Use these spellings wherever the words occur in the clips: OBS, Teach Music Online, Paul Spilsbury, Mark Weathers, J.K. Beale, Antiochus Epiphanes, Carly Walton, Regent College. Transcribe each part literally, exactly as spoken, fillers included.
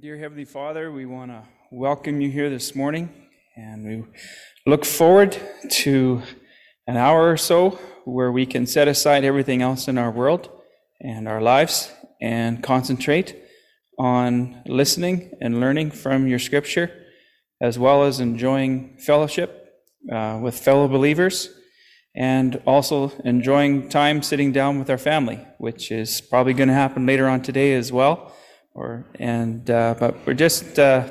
Dear Heavenly Father, we want to welcome you here this morning, and we look forward to an hour or so where we can set aside everything else in our world and our lives and concentrate on listening and learning from your scripture, as well as enjoying fellowship uh, with fellow believers, and also enjoying time sitting down with our family, which is probably going to happen later on today as well. Or, and uh, but we're just uh,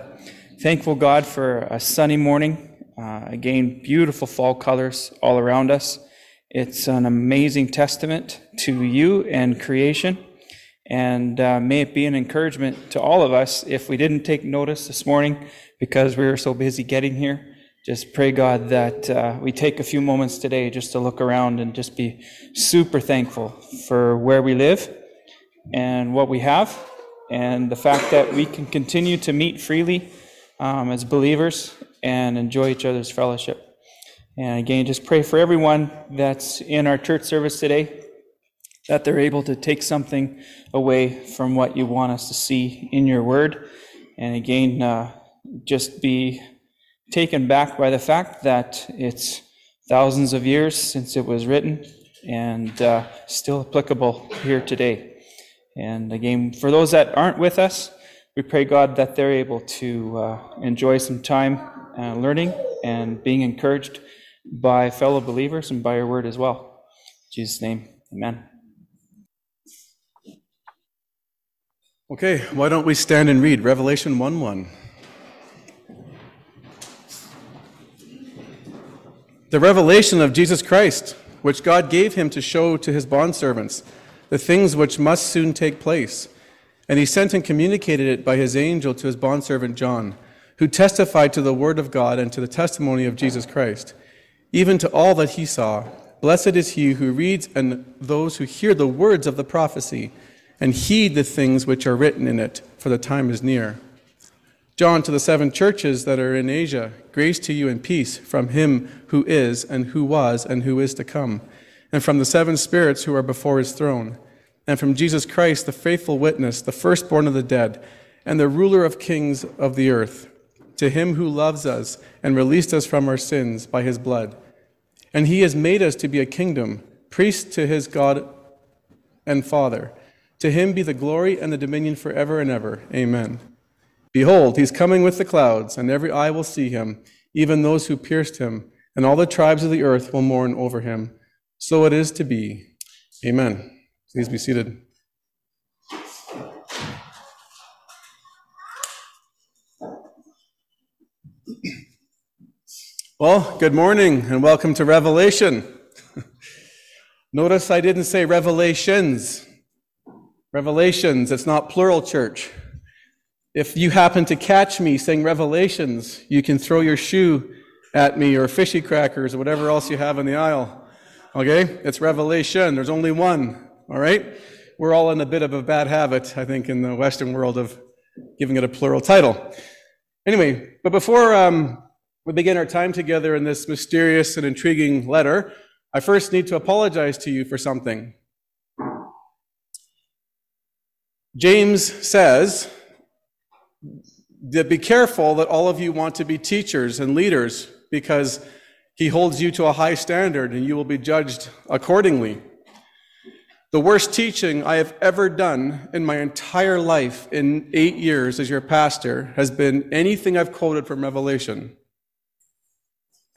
thankful, God, for a sunny morning. Uh, again, beautiful fall colors all around us. It's an amazing testament to you and creation, and uh, may it be an encouragement to all of us if we didn't take notice this morning because we were so busy getting here. Just pray, God, that uh, we take a few moments today just to look around and just be super thankful for where we live and what we have, and the fact that we can continue to meet freely um, as believers and enjoy each other's fellowship. And again, just pray for everyone that's in our church service today, that they're able to take something away from what you want us to see in your word. And again, uh, just be taken back by the fact that it's thousands of years since it was written and uh, still applicable here today. And again, for those that aren't with us, we pray, God, that they're able to uh, enjoy some time uh, learning and being encouraged by fellow believers and by your word as well. In Jesus' name, amen. Okay, why don't we stand and read Revelation one one. The revelation of Jesus Christ, which God gave him to show to his bondservants, the things which must soon take place. And he sent and communicated it by his angel to his bondservant John, who testified to the word of God and to the testimony of Jesus Christ, even to all that he saw. Blessed is he who reads and those who hear the words of the prophecy and heed the things which are written in it, for the time is near. John, to the seven churches that are in Asia, grace to you and peace from him who is and who was and who is to come, and from the seven spirits who are before his throne, and from Jesus Christ, the faithful witness, the firstborn of the dead, and the ruler of kings of the earth, to him who loves us and released us from our sins by his blood. And he has made us to be a kingdom, priests to his God and Father. To him be the glory and the dominion forever and ever. Amen. Behold, he's coming with the clouds, and every eye will see him, even those who pierced him, and all the tribes of the earth will mourn over him. So it is to be. Amen. Please be seated. Well, good morning and welcome to Revelation. Notice I didn't say revelations. Revelations, it's not plural, church. If you happen to catch me saying revelations, you can throw your shoe at me or fishy crackers or whatever else you have in the aisle. Okay, it's Revelation. There's only one, all right? We're all in a bit of a bad habit, I think, in the Western world of giving it a plural title. Anyway, but before um, we begin our time together in this mysterious and intriguing letter, I first need to apologize to you for something. James says that be careful that all of you want to be teachers and leaders, because he holds you to a high standard, and you will be judged accordingly. The worst teaching I have ever done in my entire life in eight years as your pastor has been anything I've quoted from Revelation,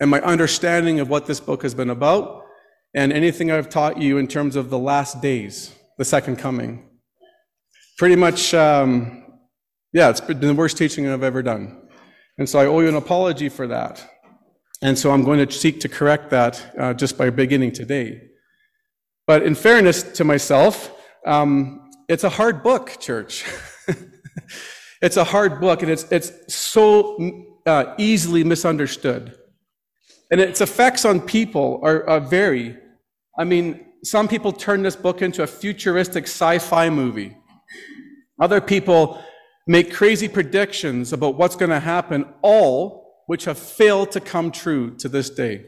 and my understanding of what this book has been about, and anything I've taught you in terms of the last days, the second coming. Pretty much, um, yeah, it's been the worst teaching I've ever done. And so I owe you an apology for that. And so I'm going to seek to correct that uh, just by beginning today. But in fairness to myself, um, it's a hard book, church. It's a hard book, and it's it's so uh, easily misunderstood. And its effects on people are, are vary. I mean, some people turn this book into a futuristic sci-fi movie. Other people make crazy predictions about what's going to happen, all which have failed to come true to this day.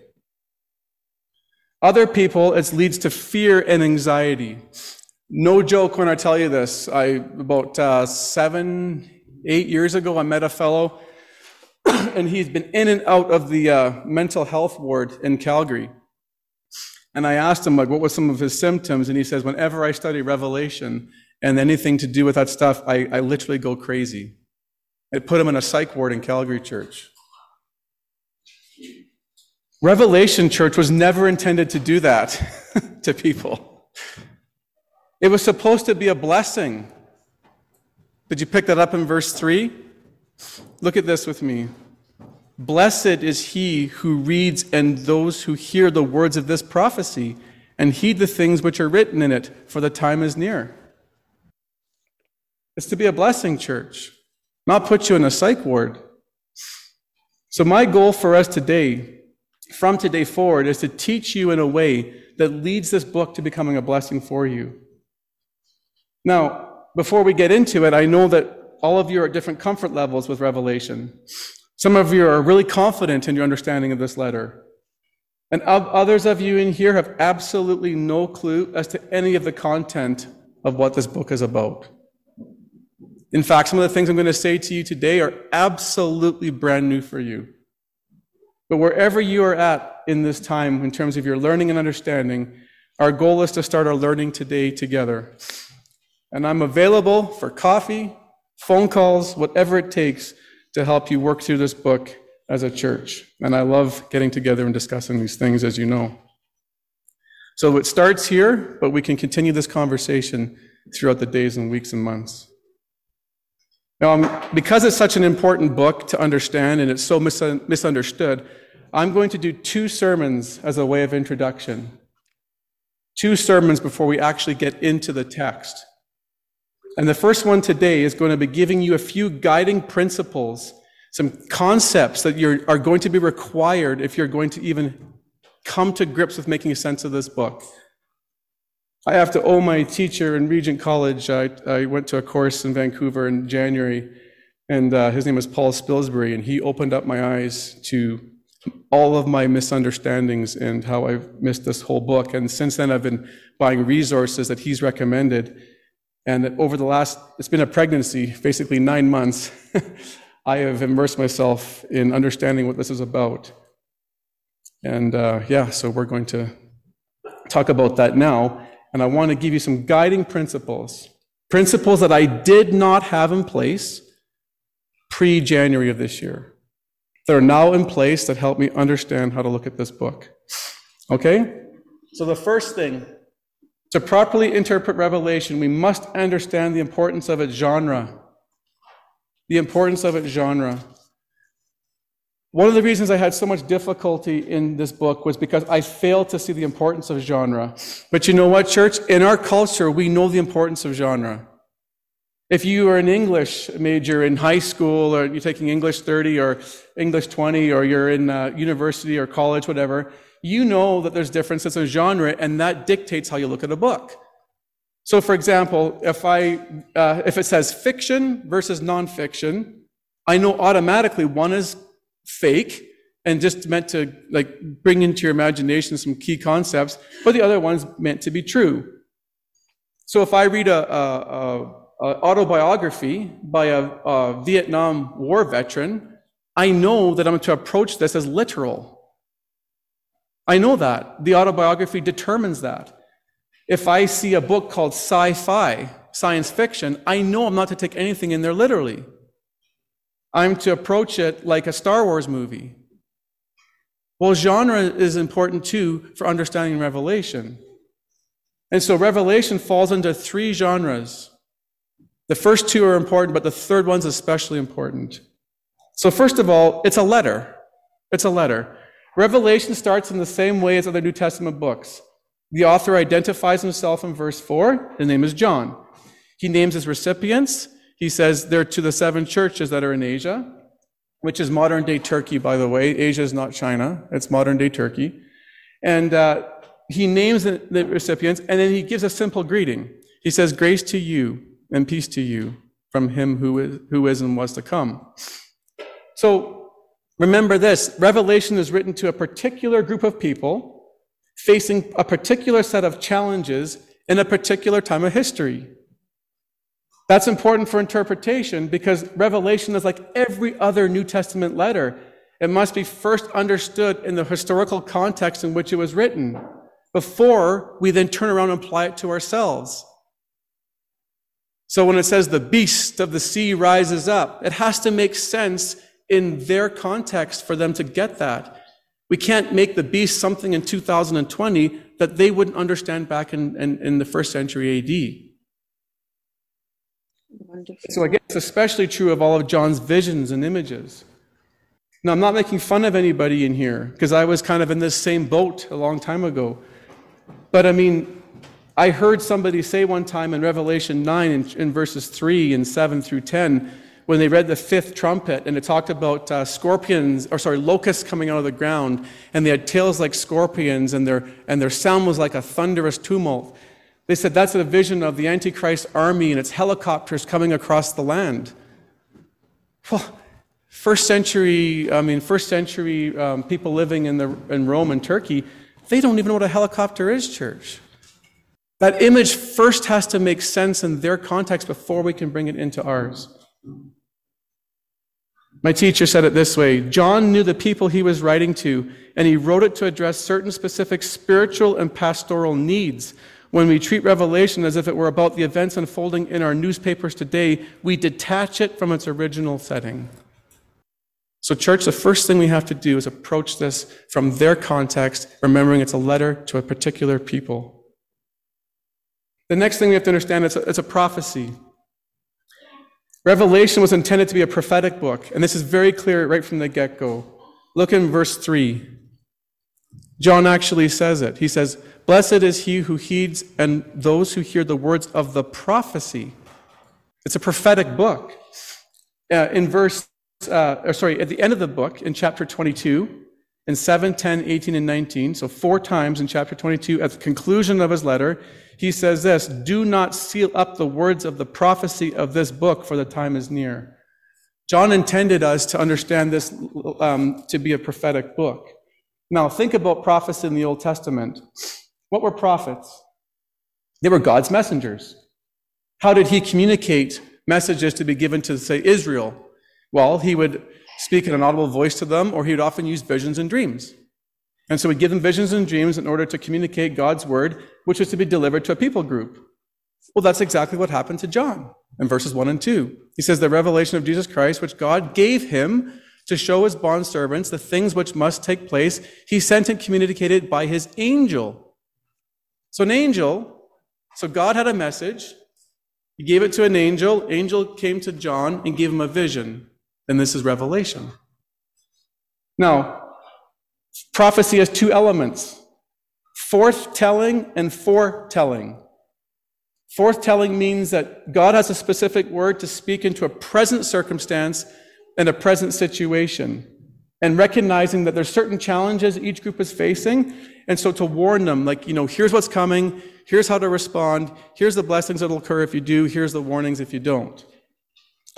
Other people, it leads to fear and anxiety. No joke when I tell you this. I about uh, seven, Eight years ago, I met a fellow, and he's been in and out of the uh, mental health ward in Calgary. And I asked him, like, what were some of his symptoms? And he says, whenever I study Revelation and anything to do with that stuff, I, I literally go crazy. It put him in a psych ward in Calgary Church. Revelation Church was never intended to do that to people. It was supposed to be a blessing. Did you pick that up in verse three? Look at this with me. Blessed is he who reads and those who hear the words of this prophecy and heed the things which are written in it, for the time is near. It's to be a blessing, church, not put you in a psych ward. So my goal for us today, from today forward, is to teach you in a way that leads this book to becoming a blessing for you. Now, before we get into it, I know that all of you are at different comfort levels with Revelation. Some of you are really confident in your understanding of this letter. And others of you in here have absolutely no clue as to any of the content of what this book is about. In fact, some of the things I'm going to say to you today are absolutely brand new for you. But wherever you are at in this time, in terms of your learning and understanding, our goal is to start our learning today together. And I'm available for coffee, phone calls, whatever it takes to help you work through this book as a church. And I love getting together and discussing these things, as you know. So it starts here, but we can continue this conversation throughout the days and weeks and months. Now, because it's such an important book to understand and it's so mis- misunderstood, I'm going to do two sermons as a way of introduction. Two sermons before we actually get into the text. And the first one today is going to be giving you a few guiding principles, some concepts that you're, are going to be required if you're going to even come to grips with making sense of this book. I have to owe my teacher in Regent College. I, I went to a course in Vancouver in January, and uh, his name was Paul Spilsbury, and he opened up my eyes to all of my misunderstandings and how I've missed this whole book. And since then, I've been buying resources that he's recommended. And that over the last, it's been a pregnancy, basically nine months, I have immersed myself in understanding what this is about. And uh, yeah, so we're going to talk about that now. And I want to give you some guiding principles, principles that I did not have in place pre-January of this year, that are now in place that help me understand how to look at this book. Okay? So the first thing, to properly interpret Revelation, we must understand the importance of its genre. The importance of its genre. One of the reasons I had so much difficulty in this book was because I failed to see the importance of genre. But you know what, church? In our culture, we know the importance of genre. If you are an English major in high school, or you're taking English thirty or English twenty, or you're in uh, university or college, whatever, you know that there's differences in genre, and that dictates how you look at a book. So, for example, if I uh, if it says fiction versus nonfiction, I know automatically one is fake and just meant to like bring into your imagination some key concepts, but the other one's meant to be true. So, if I read a, a, a, a autobiography by a, a Vietnam War veteran, I know that I'm to approach this as literal. I know that. The autobiography determines that. If I see a book called sci-fi, science fiction, I know I'm not to take anything in there literally. I'm to approach it like a Star Wars movie. Well, genre is important too for understanding Revelation. And so Revelation falls into three genres. The first two are important, but the third one's especially important. So first of all, it's a letter. It's a letter. Revelation starts in the same way as other New Testament books. The author identifies himself in verse four. His name is John. He names his recipients. He says they're to the seven churches that are in Asia, which is modern-day Turkey, by the way. Asia is not China. It's modern-day Turkey. And uh, he names the, the recipients, and then he gives a simple greeting. He says, "Grace to you and peace to you from him who is, who is and was to come." So, remember this, Revelation is written to a particular group of people facing a particular set of challenges in a particular time of history. That's important for interpretation because Revelation is like every other New Testament letter. It must be first understood in the historical context in which it was written before we then turn around and apply it to ourselves. So when it says the beast of the sea rises up, it has to make sense in their context for them to get that. We can't make the beast something in two thousand twenty that they wouldn't understand back in, in, in the first century A D. Wonderful. So I guess it's especially true of all of John's visions and images. Now, I'm not making fun of anybody in here because I was kind of in this same boat a long time ago. But I mean, I heard somebody say one time in Revelation nine, in, in verses three and seven through ten, when they read the fifth trumpet, and it talked about uh, scorpions, or sorry, locusts coming out of the ground, and they had tails like scorpions, and their and their sound was like a thunderous tumult. They said that's a vision of the Antichrist army and its helicopters coming across the land. Well, first century, I mean, first century um, people living in the in Rome and Turkey, they don't even know what a helicopter is, church. That image first has to make sense in their context before we can bring it into ours. My teacher said it this way: John knew the people he was writing to, and he wrote it to address certain specific spiritual and pastoral needs. When we treat Revelation as if it were about the events unfolding in our newspapers today, we detach it from its original setting. So, church, the first thing we have to do is approach this from their context, remembering it's a letter to a particular people. The next thing we have to understand is it's a prophecy. Revelation was intended to be a prophetic book, and this is very clear right from the get-go. Look in verse three. John actually says it. He says, "Blessed is he who heeds and those who hear the words of the prophecy." It's a prophetic book. Uh, in verse, uh, or sorry, at the end of the book, in chapter twenty-two, in seven, ten, eighteen, and nineteen, so four times in chapter twenty-two, at the conclusion of his letter, he says this: "Do not seal up the words of the prophecy of this book, for the time is near." John intended us to understand this um, to be a prophetic book. Now, think about prophets in the Old Testament. What were prophets? They were God's messengers. How did he communicate messages to be given to, say, Israel? Well, he would speak in an audible voice to them, or he would often use visions and dreams. And so he'd give them visions and dreams in order to communicate God's word, which was to be delivered to a people group. Well, that's exactly what happened to John in verses one and two. He says, "The revelation of Jesus Christ, which God gave him to show his bondservants the things which must take place, he sent and communicated by his angel." So an angel, so God had a message. He gave it to an angel. Angel came to John and gave him a vision. And this is Revelation. Now, prophecy has two elements: forthtelling and foretelling. Forthtelling means that God has a specific word to speak into a present circumstance and a present situation, and recognizing that there's certain challenges each group is facing, and so to warn them, like, you know, here's what's coming, here's how to respond, here's the blessings that will occur if you do, here's the warnings if you don't.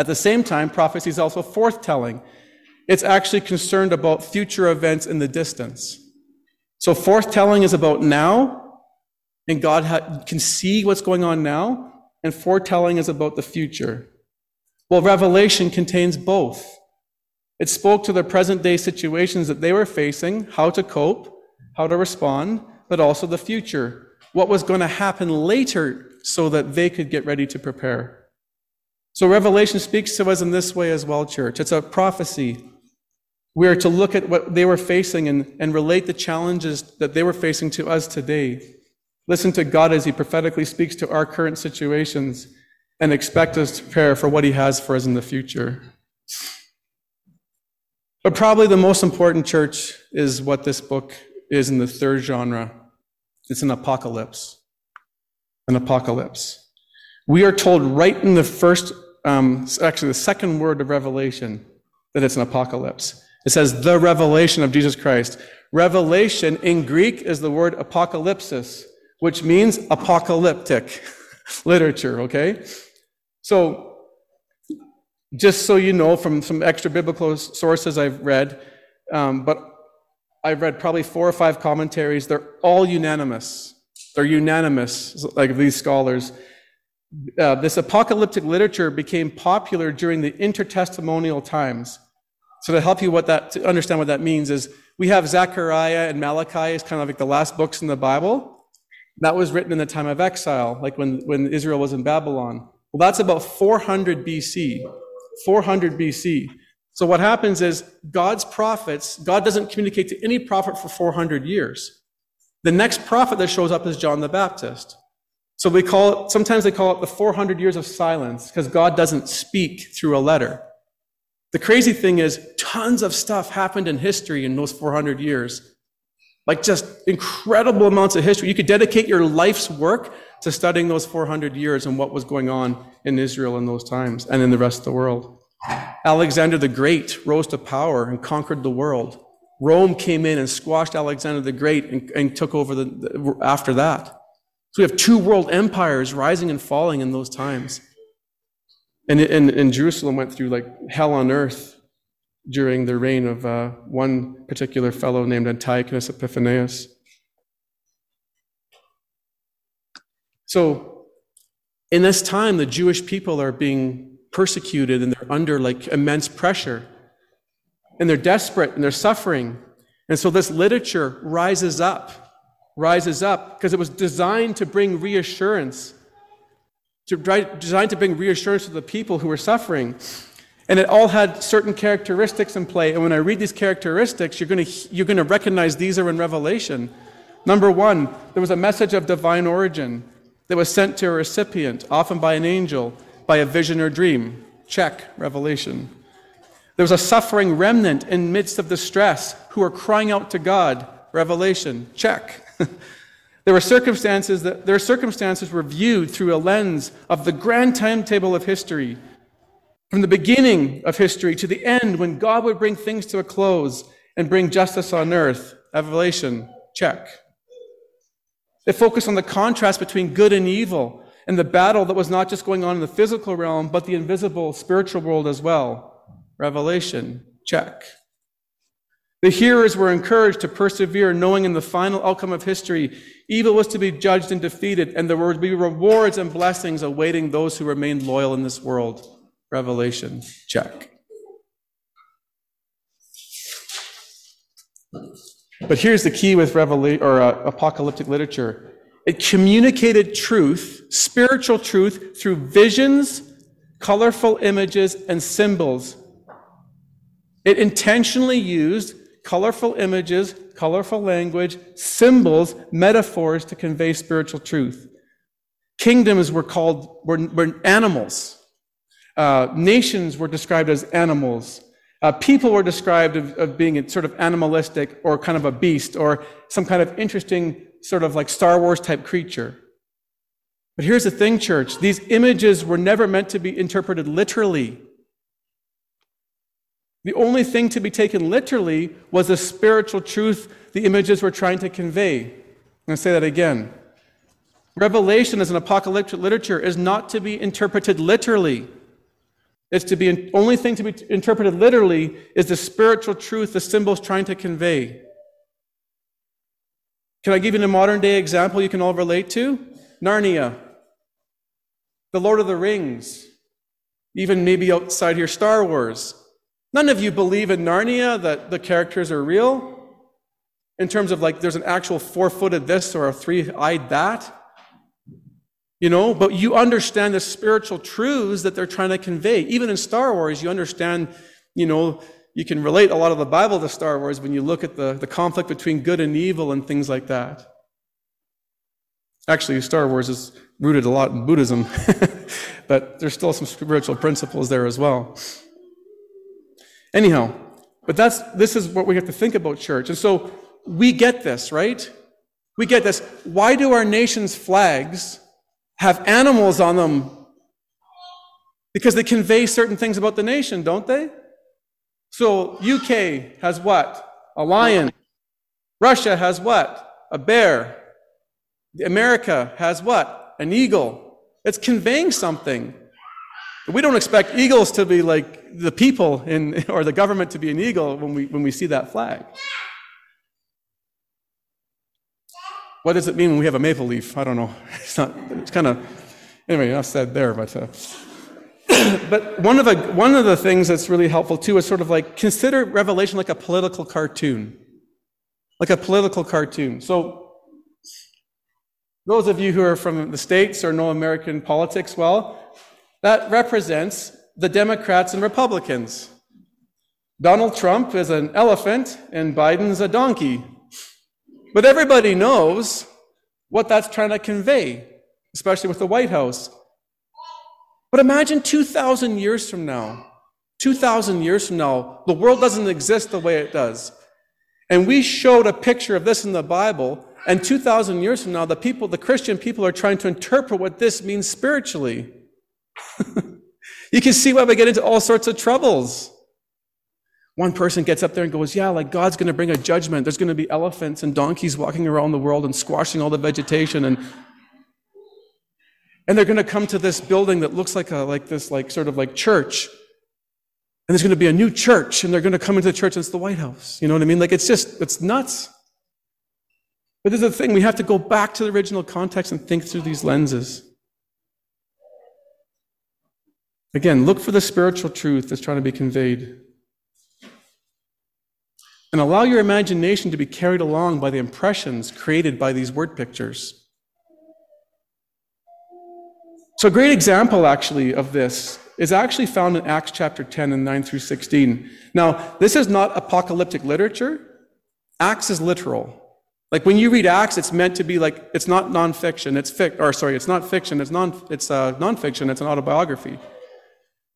At the same time, prophecy is also forthtelling. It's actually concerned about future events in the distance. So forthtelling is about now, and God ha- can see what's going on now, and foretelling is about the future. Well, Revelation contains both. It spoke to the present-day situations that they were facing, how to cope, how to respond, but also the future, what was going to happen later so that they could get ready to prepare. So Revelation speaks to us in this way as well, church. It's a prophecy. We are to look at what they were facing and, and relate the challenges that they were facing to us today. Listen to God as he prophetically speaks to our current situations and expect us to prepare for what he has for us in the future. But probably the most important, church, is what this book is in the third genre. It's an apocalypse. An apocalypse. We are told right in the first Um, actually the second word of Revelation, that it's an apocalypse. It says, "The revelation of Jesus Christ." Revelation in Greek is the word apocalypsis, which means apocalyptic literature, okay? So, just so you know, from some extra biblical sources I've read, um, but I've read probably four or five commentaries, they're all unanimous. They're unanimous, like these scholars, uh, this apocalyptic literature became popular during the intertestamental times. So to help you what that, to understand what that means is we have Zechariah and Malachi as kind of like the last books in the Bible. That was written in the time of exile, like when, when Israel was in Babylon. Well, that's about four hundred B C, four hundred B C. So what happens is God's prophets, God doesn't communicate to any prophet for four hundred years. The next prophet that shows up is John the Baptist. So we call it, sometimes they call it the four hundred years of silence because God doesn't speak through a letter. The crazy thing is tons of stuff happened in history in those four hundred years, like just incredible amounts of history. You could dedicate your life's work to studying those four hundred years and what was going on in Israel in those times and in the rest of the world. Alexander the Great rose to power and conquered the world. Rome came in and squashed Alexander the Great and, and took over the, the, after that. So we have two world empires rising and falling in those times. And, and, and Jerusalem went through like hell on earth during the reign of uh, one particular fellow named Antiochus Epiphanes. So in this time, the Jewish people are being persecuted and they're under like immense pressure. And they're desperate and they're suffering. And so this literature rises up, rises up, because it was designed to bring reassurance, to, designed to bring reassurance to the people who were suffering. And it all had certain characteristics in play. And when I read these characteristics, you're going to you're going to recognize these are in Revelation. Number one, there was a message of divine origin that was sent to a recipient, often by an angel, by a vision or dream. Check, Revelation. There was a suffering remnant in midst of distress who are crying out to God. Revelation. Check. There were circumstances that their circumstances were viewed through a lens of the grand timetable of history. From the beginning of history to the end when God would bring things to a close and bring justice on earth. Revelation. Check. It focused on the contrast between good and evil and the battle that was not just going on in the physical realm but the invisible spiritual world as well. Revelation, check. The hearers were encouraged to persevere, knowing in the final outcome of history, evil was to be judged and defeated, and there would be rewards and blessings awaiting those who remained loyal in this world. Revelation, check. But here's the key with Revelation or uh, apocalyptic literature. It communicated truth, spiritual truth, through visions, colorful images, and symbols. It intentionally used colorful images, colorful language, symbols, metaphors to convey spiritual truth. Kingdoms were called were, were animals. Uh, nations were described as animals. Uh, people were described of, of being sort of animalistic or kind of a beast or some kind of interesting sort of like Star Wars type creature. But here's the thing, church. These images were never meant to be interpreted literally. The only thing to be taken literally was the spiritual truth the images were trying to convey. I'm going to say that again. Revelation as an apocalyptic literature is not to be interpreted literally. It's to be the only thing to be interpreted literally is the spiritual truth the symbols trying to convey. Can I give you a modern day example you can all relate to? Narnia, The Lord of the Rings, even maybe outside here, Star Wars. None of you believe in Narnia that the characters are real in terms of like there's an actual four-footed this or a three-eyed that. You know, but you understand the spiritual truths that they're trying to convey. Even in Star Wars, you understand, you know, you can relate a lot of the Bible to Star Wars when you look at the, the conflict between good and evil and things like that. Actually, Star Wars is rooted a lot in Buddhism, but there's still some spiritual principles there as well. Anyhow, but that's this is what we have to think about, church. And so we get this, right? We get this. Why do our nation's flags have animals on them? Because they convey certain things about the nation, don't they? So U K has what? A lion. Russia has what? A bear. America has what? An eagle. It's conveying something. We don't expect eagles to be like the people in, or the government to be an eagle when we, when we see that flag. What does it mean when we have a maple leaf? I don't know. It's not, it's kind of, Anyway, enough said there, but uh, but one of the one of the things that's really helpful too is sort of like consider Revelation like a political cartoon, like a political cartoon. So those of you who are from the States or know American politics well, that represents the Democrats and Republicans. Donald Trump is an elephant and Biden's a donkey. But everybody knows what that's trying to convey, especially with the White House. But imagine two thousand years from now, two thousand years from now, the world doesn't exist the way it does. And we showed a picture of this in the Bible, and two thousand years from now, the people, the Christian people are trying to interpret what this means spiritually. You can see why we get into all sorts of troubles. One person gets up there and goes, yeah, like God's going to bring a judgment. There's going to be elephants and donkeys walking around the world and squashing all the vegetation. And, and they're going to come to this building that looks like a, like this, like sort of like church. And there's going to be a new church, and they're going to come into the church, and it's the White House. You know what I mean? Like, it's just, it's nuts. But there's a thing, we have to go back to the original context and think through these lenses. Again, look for the spiritual truth that's trying to be conveyed. And allow your imagination to be carried along by the impressions created by these word pictures. So a great example, actually, of this is actually found in Acts chapter ten and nine through sixteen. Now, this is not apocalyptic literature. Acts is literal. Like, when you read Acts, it's meant to be like, it's not nonfiction, it's fic, or sorry, it's not fiction, it's non, it's uh, nonfiction, it's an autobiography.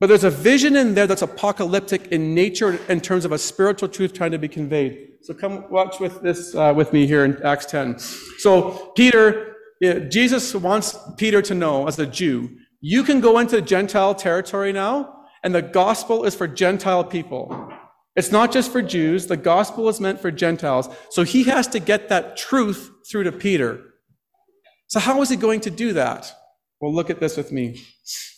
But there's a vision in there that's apocalyptic in nature in terms of a spiritual truth trying to be conveyed. So come watch with this uh, with me here in Acts ten. So Peter, Jesus wants Peter to know, as a Jew, you can go into Gentile territory now, and the gospel is for Gentile people. It's not just for Jews. The gospel is meant for Gentiles. So he has to get that truth through to Peter. So how is he going to do that? Well, look at this with me.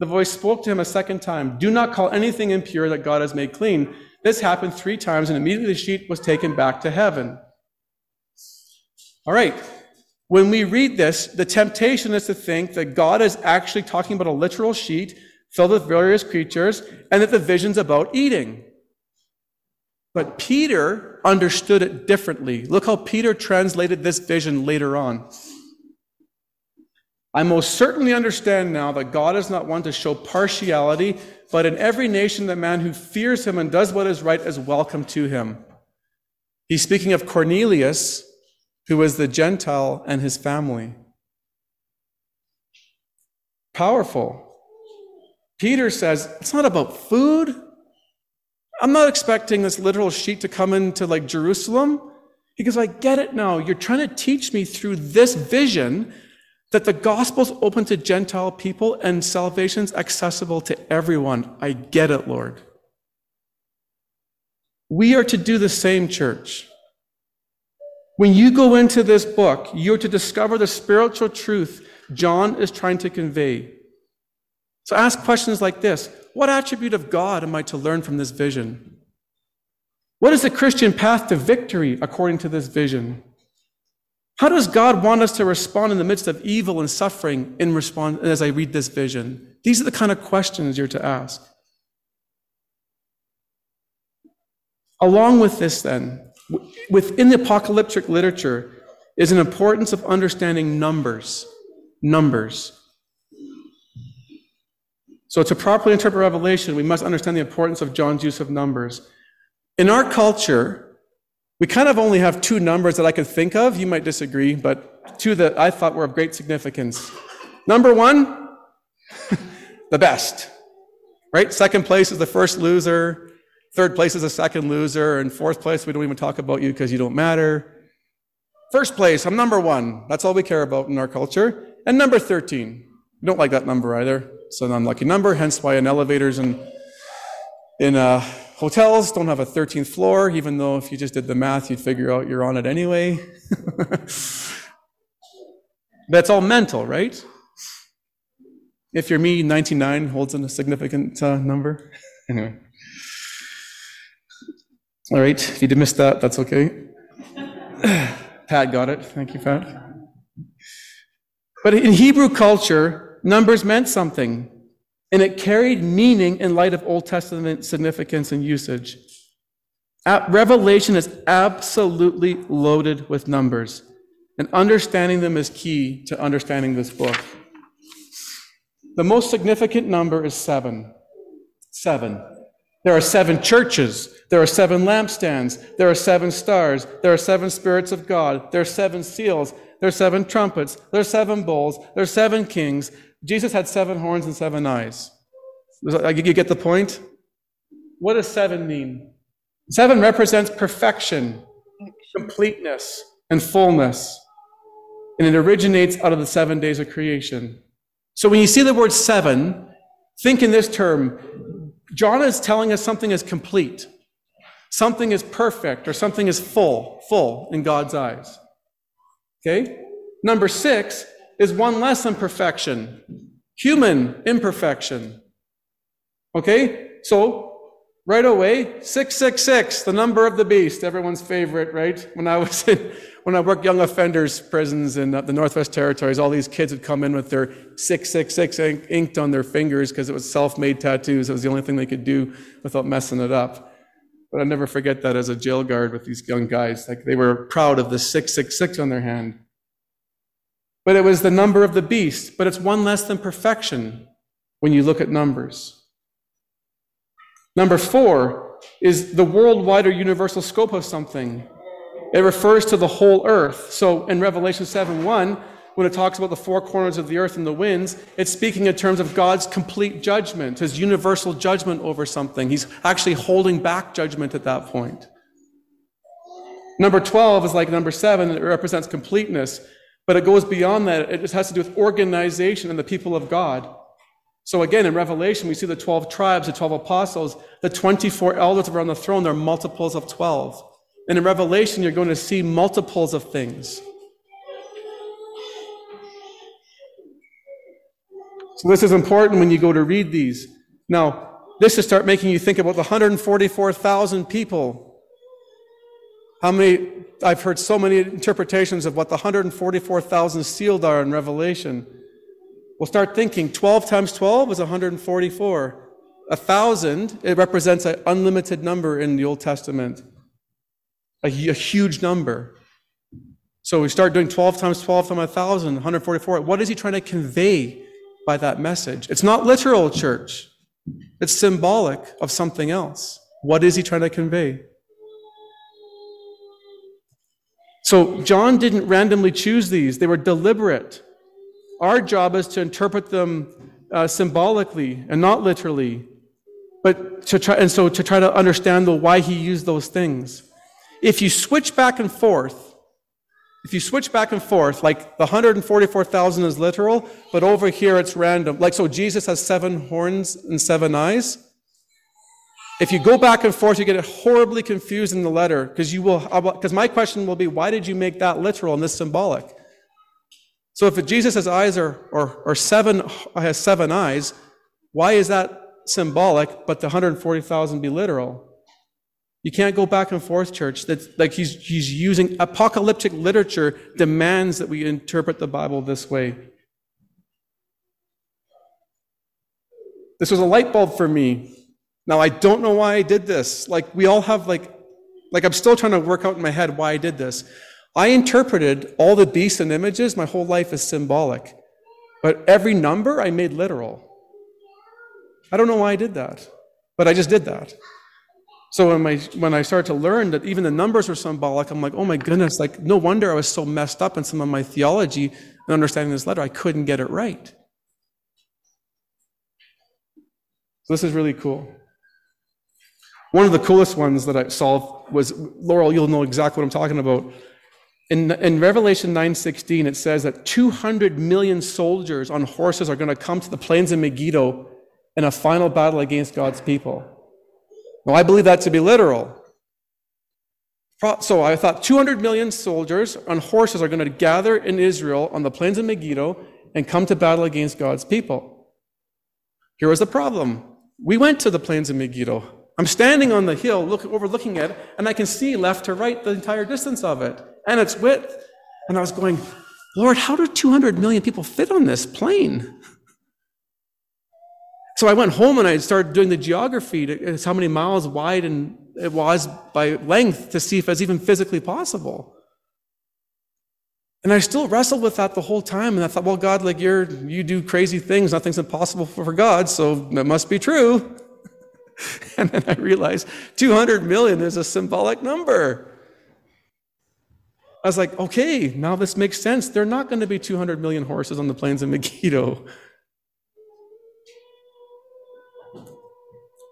The voice spoke to him a second time. "Do not call anything impure that God has made clean." This happened three times, and immediately the sheet was taken back to heaven. All right. When we read this, the temptation is to think that God is actually talking about a literal sheet filled with various creatures, and that the vision's about eating. But Peter understood it differently. Look how Peter translated this vision later on. "I most certainly understand now that God is not one to show partiality, but in every nation the man who fears him and does what is right is welcome to him." He's speaking of Cornelius, who was the Gentile, and his family. Powerful. Peter says, it's not about food. I'm not expecting this literal sheet to come into like Jerusalem. He goes, I get it now. You're trying to teach me through this vision that the gospel's open to Gentile people and salvation's accessible to everyone. I get it, Lord. We are to do the same, church. When you go into this book, you're to discover the spiritual truth John is trying to convey. So ask questions like this. What attribute of God am I to learn from this vision? What is the Christian path to victory according to this vision? How does God want us to respond in the midst of evil and suffering in response as I read this vision? These are the kind of questions you're to ask. Along with this then, within the apocalyptic literature is an importance of understanding numbers. Numbers. So to properly interpret Revelation, we must understand the importance of John's use of numbers. In our culture, we kind of only have two numbers that I could think of. You might disagree, but two that I thought were of great significance. Number one, the best, right? Second place is the first loser. Third place is the second loser. And fourth place, we don't even talk about you because you don't matter. First place, I'm number one. That's all we care about in our culture. And number thirteen. We don't like that number either. It's an unlucky number, hence why in elevators and in uh, hotels don't have a thirteenth floor, even though if you just did the math, you'd figure out you're on it anyway. That's all mental, right? If you're me, ninety-nine holds in a significant uh, number. Anyway. All right, if you did miss that, that's okay. Pat got it. Thank you, Pat. But in Hebrew culture, numbers meant something, and it carried meaning in light of Old Testament significance and usage. Revelation is absolutely loaded with numbers, and understanding them is key to understanding this book. The most significant number is seven. Seven. There are seven churches. There are seven lampstands. There are seven stars. There are seven spirits of God. There are seven seals. There are seven trumpets. There are seven bowls. There are seven kings. Jesus had seven horns and seven eyes. You get the point? What does seven mean? Seven represents perfection, completeness, and fullness. And it originates out of the seven days of creation. So when you see the word seven, think in this term. John is telling us something is complete. Something is perfect, or something is full, full in God's eyes. Okay? Number six is one less than perfection. Human imperfection. Okay? So, right away, six six six, the number of the beast, everyone's favorite, right? When I was in, when I worked young offenders prisons in the Northwest Territories, all these kids would come in with their six six six ink, inked on their fingers because it was self-made tattoos. It was the only thing they could do without messing it up. But I'll never forget that as a jail guard with these young guys. Like, they were proud of the six six six on their hand. But it was the number of the beast. But it's one less than perfection when you look at numbers. Number four is the worldwide or universal scope of something. It refers to the whole earth. So in Revelation seven one, when it talks about the four corners of the earth and the winds, it's speaking in terms of God's complete judgment, his universal judgment over something. He's actually holding back judgment at that point. Number twelve is like number seven. It represents completeness, but it goes beyond that. It has to do with organization and the people of God. So again, in Revelation, we see the twelve tribes, the twelve apostles, the twenty-four elders around the throne. They're multiples of twelve. And in Revelation, you're going to see multiples of things. So this is important when you go to read these. Now, this will start making you think about the one hundred forty-four thousand people. How many, I've heard so many interpretations of what the one hundred forty-four thousand sealed are in Revelation. We'll start thinking twelve times twelve is one hundred forty-four. A thousand, it represents an unlimited number in the Old Testament. A, a huge number. So we start doing twelve times twelve times one thousand, one hundred forty-four. What is he trying to convey by that message? It's not literal, church. It's symbolic of something else. What is he trying to convey? So John didn't randomly choose these. They were deliberate. Our job is to interpret them uh, symbolically and not literally, but to try, and so to try to understand the why he used those things. If you switch back and forth, If you switch back and forth, like the one hundred forty-four thousand is literal, but over here it's random. Like, so Jesus has seven horns and seven eyes. If you go back and forth, you get horribly confused in the letter, because you will, because my question will be, why did you make that literal and this symbolic? So if Jesus' eyes are, or, or seven, has seven eyes, why is that symbolic, but the one hundred forty thousand be literal? You can't go back and forth, church. That's like he's he's using apocalyptic literature demands that we interpret the Bible this way. This was a light bulb for me. Now, I don't know why I did this. Like, we all have, like, like I'm still trying to work out in my head why I did this. I interpreted all the beasts and images my whole life as symbolic. But every number I made literal. I don't know why I did that, but I just did that. So when, my, when I started to learn that even the numbers were symbolic, I'm like, oh my goodness, like, no wonder I was so messed up in some of my theology and understanding this letter. I couldn't get it right. So this is really cool. One of the coolest ones that I solved was, Laurel, you'll know exactly what I'm talking about. In, in Revelation nine sixteen, it says that two hundred million soldiers on horses are going to come to the plains of Megiddo in a final battle against God's people. Now, I believe that to be literal. So I thought two hundred million soldiers on horses are going to gather in Israel on the plains of Megiddo and come to battle against God's people. Here was the problem. We went to the plains of Megiddo. I'm standing on the hill look, overlooking it, and I can see left to right the entire distance of it and its width. And I was going, Lord, how do two hundred million people fit on this plane? So I went home and I started doing the geography. It's how many miles wide and it was by length to see if it's even physically possible. And I still wrestled with that the whole time. And I thought, well, God, like you're, you do crazy things. Nothing's impossible for God, so that must be true. And then I realized two hundred million is a symbolic number. I was like, okay, now this makes sense. There are not going to be two hundred million horses on the plains of Megiddo.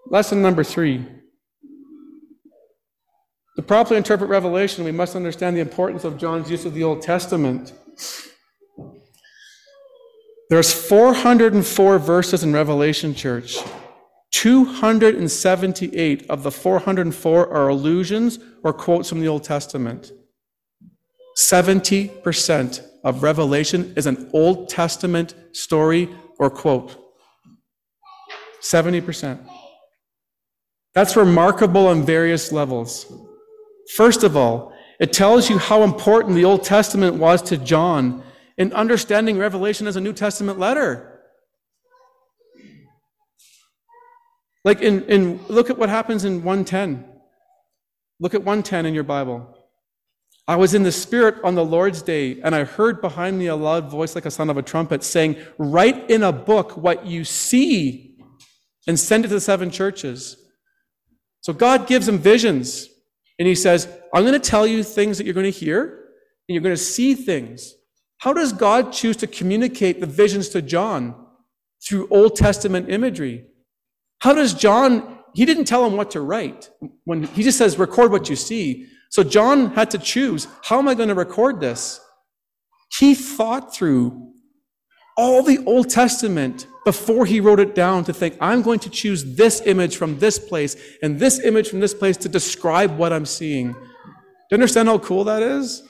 Lesson number three. To properly interpret Revelation, we must understand the importance of John's use of the Old Testament. There's four hundred four verses in Revelation, church. two hundred seventy-eight of the four hundred four are allusions or quotes from the Old Testament. seventy percent of Revelation is an Old Testament story or quote. seventy percent. That's remarkable on various levels. First of all, it tells you how important the Old Testament was to John in understanding Revelation as a New Testament letter. Like in, in look at what happens in one ten. Look at one ten in your Bible. I was in the Spirit on the Lord's day, and I heard behind me a loud voice like a sound of a trumpet saying, "Write in a book what you see and send it to the seven churches." So God gives him visions, and he says, I'm going to tell you things that you're going to hear, and you're going to see things. How does God choose to communicate the visions to John? Through Old Testament imagery. How does John, he didn't tell him what to write. When he just says, record what you see. So John had to choose, how am I going to record this? He thought through all the Old Testament before he wrote it down to think, I'm going to choose this image from this place and this image from this place to describe what I'm seeing. Do you understand how cool that is?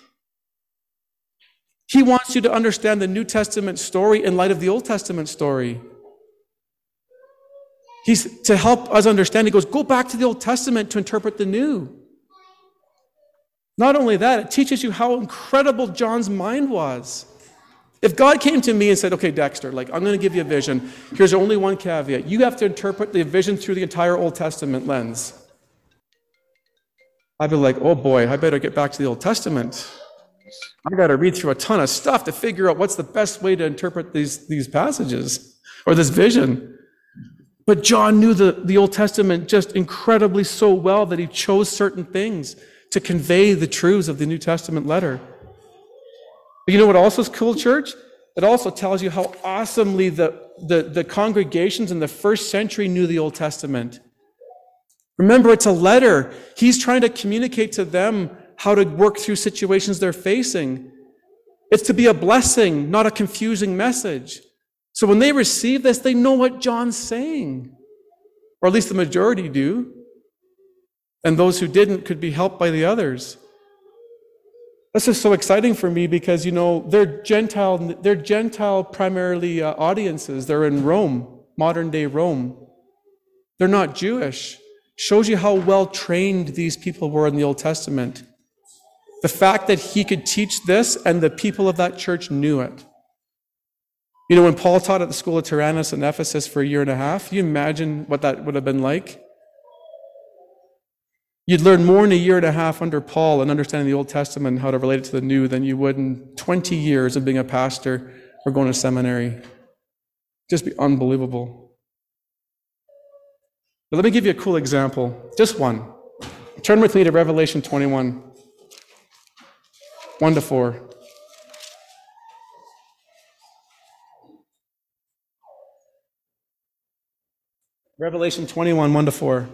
He wants you to understand the New Testament story in light of the Old Testament story. He's to help us understand, he goes, go back to the Old Testament to interpret the New. Not only that, it teaches you how incredible John's mind was. If God came to me and said, okay, Dexter, like I'm going to give you a vision. Here's only one caveat. You have to interpret the vision through the entire Old Testament lens. I'd be like, oh boy, I better get back to the Old Testament. I got to read through a ton of stuff to figure out what's the best way to interpret these, these passages or this vision. But John knew the, the Old Testament just incredibly so well that he chose certain things to convey the truths of the New Testament letter. But you know what also is cool, church? It also tells you how awesomely the, the, the congregations in the first century knew the Old Testament. Remember, it's a letter. He's trying to communicate to them how to work through situations they're facing. It's to be a blessing, not a confusing message. So when they receive this, they know what John's saying, or at least the majority do. And those who didn't could be helped by the others. This is so exciting for me because, you know, they're Gentile, they're Gentile primarily uh, audiences. They're in Rome, modern-day Rome. They're not Jewish. Shows you how well-trained these people were in the Old Testament. The fact that he could teach this and the people of that church knew it. You know, when Paul taught at the school of Tyrannus in Ephesus for a year and a half, you imagine what that would have been like? You'd learn more in a year and a half under Paul in understanding the Old Testament and how to relate it to the New than you would in twenty years of being a pastor or going to seminary. Just be unbelievable. But let me give you a cool example. Just one. Turn with me to Revelation twenty-one. one to four. Revelation twenty-one, one to four.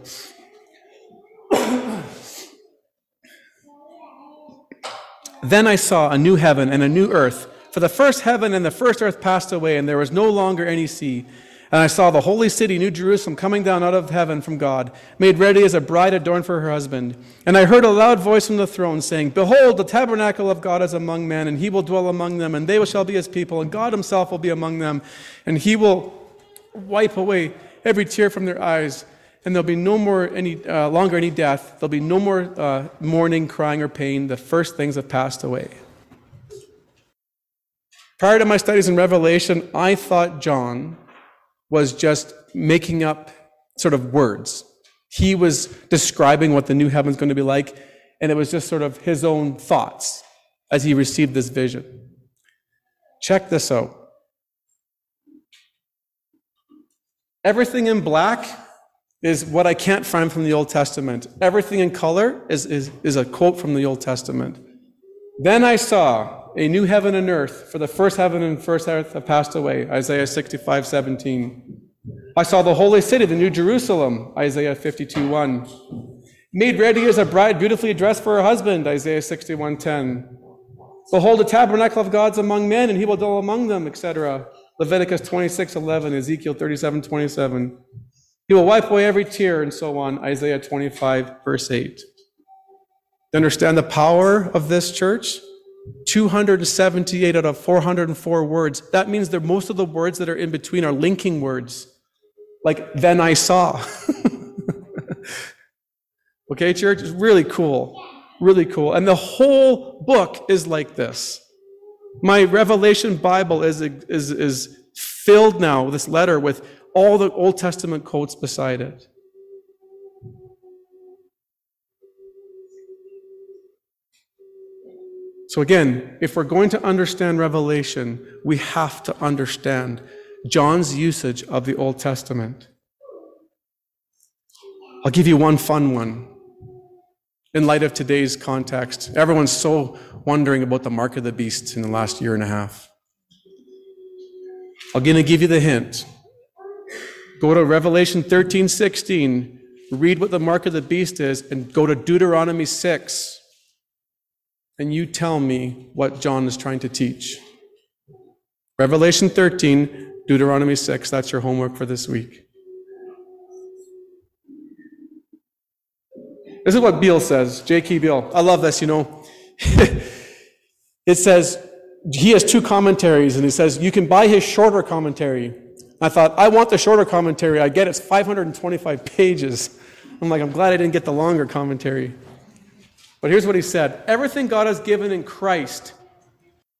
Then I saw a new heaven and a new earth, for the first heaven and the first earth passed away, and there was no longer any sea. And I saw the holy city, New Jerusalem, coming down out of heaven from God, made ready as a bride adorned for her husband. And I heard a loud voice from the throne saying, Behold, the tabernacle of God is among men, and he will dwell among them, and they shall be his people, and God himself will be among them, and he will wipe away every tear from their eyes, and there'll be no more any uh, longer any death. There'll be no more uh, mourning, crying, or pain. The first things have passed away. Prior to my studies in Revelation, I thought John was just making up sort of words. He was describing what the new heaven's going to be like, and it was just sort of his own thoughts as he received this vision. Check this out. Everything in black is what I can't find from the Old Testament. Everything in color is, is, is a quote from the Old Testament. Then I saw a new heaven and earth, for the first heaven and first earth have passed away, Isaiah sixty-five seventeen. I saw the holy city, the new Jerusalem, Isaiah fifty-two one. Made ready as a bride, beautifully dressed for her husband, Isaiah sixty-one ten. Behold, the tabernacle of God's among men, and he will dwell among them, et cetera. Leviticus twenty-six eleven, Ezekiel thirty-seven twenty-seven. He will wipe away every tear, and so on, Isaiah twenty-five, verse eight. To understand the power of this church, two hundred seventy-eight out of four hundred four words. That means that most of the words that are in between are linking words. Like, then I saw. Okay, church? It's really cool. Really cool. And the whole book is like this. My Revelation Bible is, is, is filled now, this letter, with all the Old Testament quotes beside it. So again, if we're going to understand Revelation, we have to understand John's usage of the Old Testament. I'll give you one fun one in light of today's context. Everyone's so wondering about the mark of the beast in the last year and a half. I'm going to give you the hint. Go to Revelation thirteen sixteen, read what the mark of the beast is, and go to Deuteronomy six. And you tell me what John is trying to teach. Revelation thirteen, Deuteronomy six, that's your homework for this week. This is what Beale says, J K Beale. I love this, you know. It says, he has two commentaries, and he says, you can buy his shorter commentary. I thought, I want the shorter commentary. I get it's five hundred twenty-five pages. I'm like, I'm glad I didn't get the longer commentary. But here's what he said. Everything God has given in Christ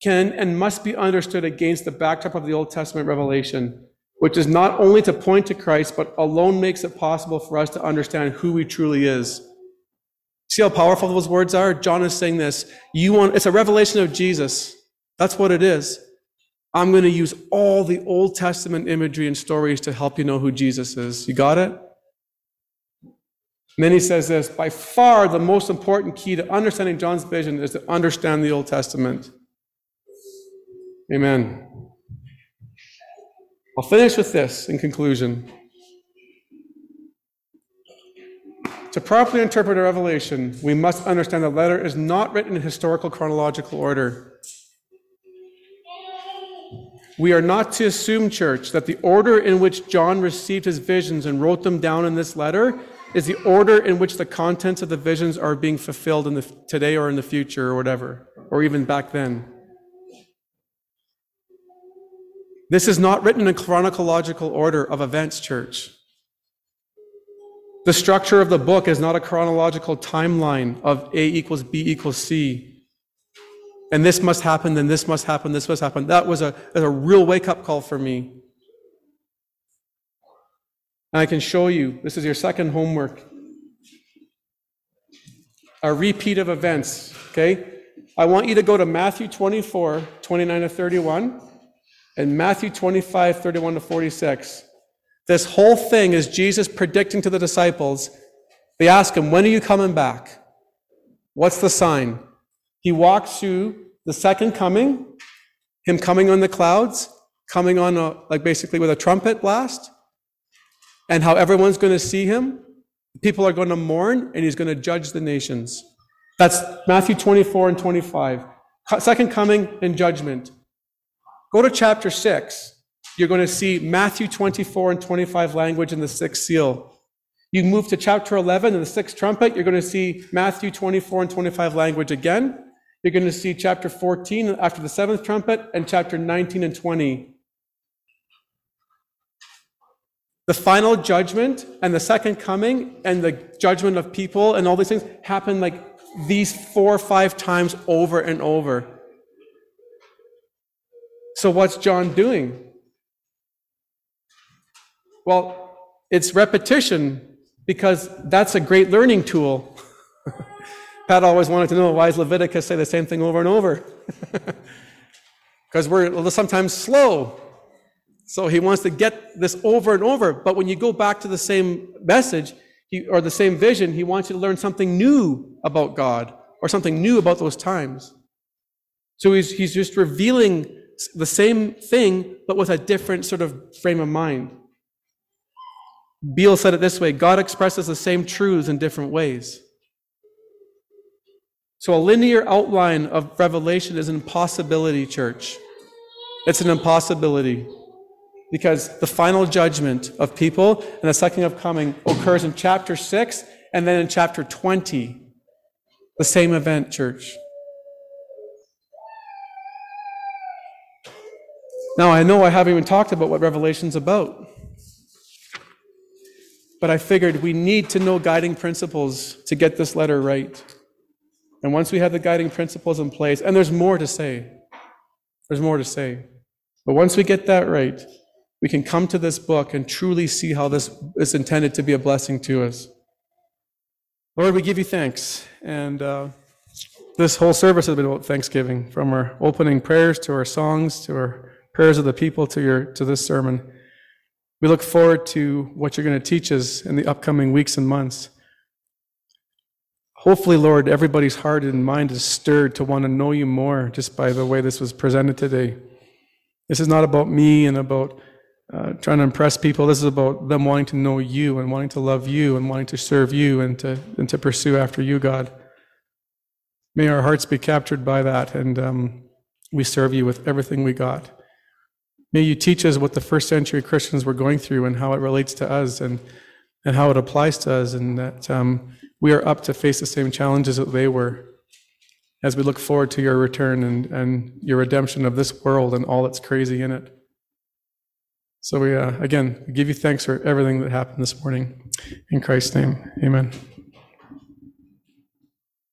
can and must be understood against the backdrop of the Old Testament revelation, which is not only to point to Christ, but alone makes it possible for us to understand who he truly is. See how powerful those words are? John is saying this. You want, it's a revelation of Jesus. That's what it is. I'm going to use all the Old Testament imagery and stories to help you know who Jesus is. You got it? And then he says this, by far the most important key to understanding John's vision is to understand the Old Testament. Amen. I'll finish with this in conclusion. To properly interpret a revelation, we must understand the letter is not written in historical chronological order. We are not to assume, church, that the order in which John received his visions and wrote them down in this letter is the order in which the contents of the visions are being fulfilled in the today or in the future or whatever, or even back then. This is not written in a chronological order of events, church. The structure of the book is not a chronological timeline of A equals B equals C. And this must happen, then this must happen, this must happen. That was a, a real wake-up call for me. And I can show you, this is your second homework, a repeat of events, okay? I want you to go to Matthew twenty-four, twenty-nine to thirty-one, and Matthew twenty-five, thirty-one to forty-six. This whole thing is Jesus predicting to the disciples. They ask him, when are you coming back? What's the sign? He walks through the second coming, him coming on the clouds, coming on a, like basically with a trumpet blast, and how everyone's going to see him. People are going to mourn, and he's going to judge the nations. That's Matthew twenty-four and twenty-five. second coming and judgment. Go to chapter six. You're going to see Matthew twenty-four and twenty-five language in the sixth seal. You move to chapter eleven and the sixth trumpet, you're going to see Matthew twenty-four and twenty-five language again. You're going to see chapter fourteen after the seventh trumpet and chapter nineteen and twenty. The final judgment and the second coming and the judgment of people and all these things happen like these four or five times over and over. So what's John doing? Well, it's repetition, because that's a great learning tool. Pat always wanted to know, why does Leviticus say the same thing over and over? Because we're sometimes slow. So he wants to get this over and over. But when you go back to the same message he, or the same vision, he wants you to learn something new about God or something new about those times. So he's, he's just revealing the same thing, but with a different sort of frame of mind. Beale said it this way, God expresses the same truths in different ways. So a linear outline of Revelation is an impossibility, church. It's an impossibility. Because the final judgment of people and the second of coming occurs in chapter six and then in chapter twenty. The same event, church. Now, I know I haven't even talked about what Revelation's about. But I figured we need to know guiding principles to get this letter right. And once we have the guiding principles in place, and there's more to say. There's more to say. But once we get that right, we can come to this book and truly see how this is intended to be a blessing to us. Lord, we give you thanks. And uh, this whole service has been about thanksgiving, from our opening prayers to our songs, to our prayers of the people, to your to this sermon. We look forward to what you're going to teach us in the upcoming weeks and months. Hopefully, Lord, everybody's heart and mind is stirred to want to know you more just by the way this was presented today. This is not about me and about uh, trying to impress people. This is about them wanting to know you and wanting to love you and wanting to serve you and to, and to pursue after you, God. May our hearts be captured by that, and um, we serve you with everything we got. May you teach us what the first century Christians were going through and how it relates to us and, and how it applies to us, and that um, we are up to face the same challenges that they were as we look forward to your return and, and your redemption of this world and all that's crazy in it. So we, uh, again, we give you thanks for everything that happened this morning. In Christ's name, amen.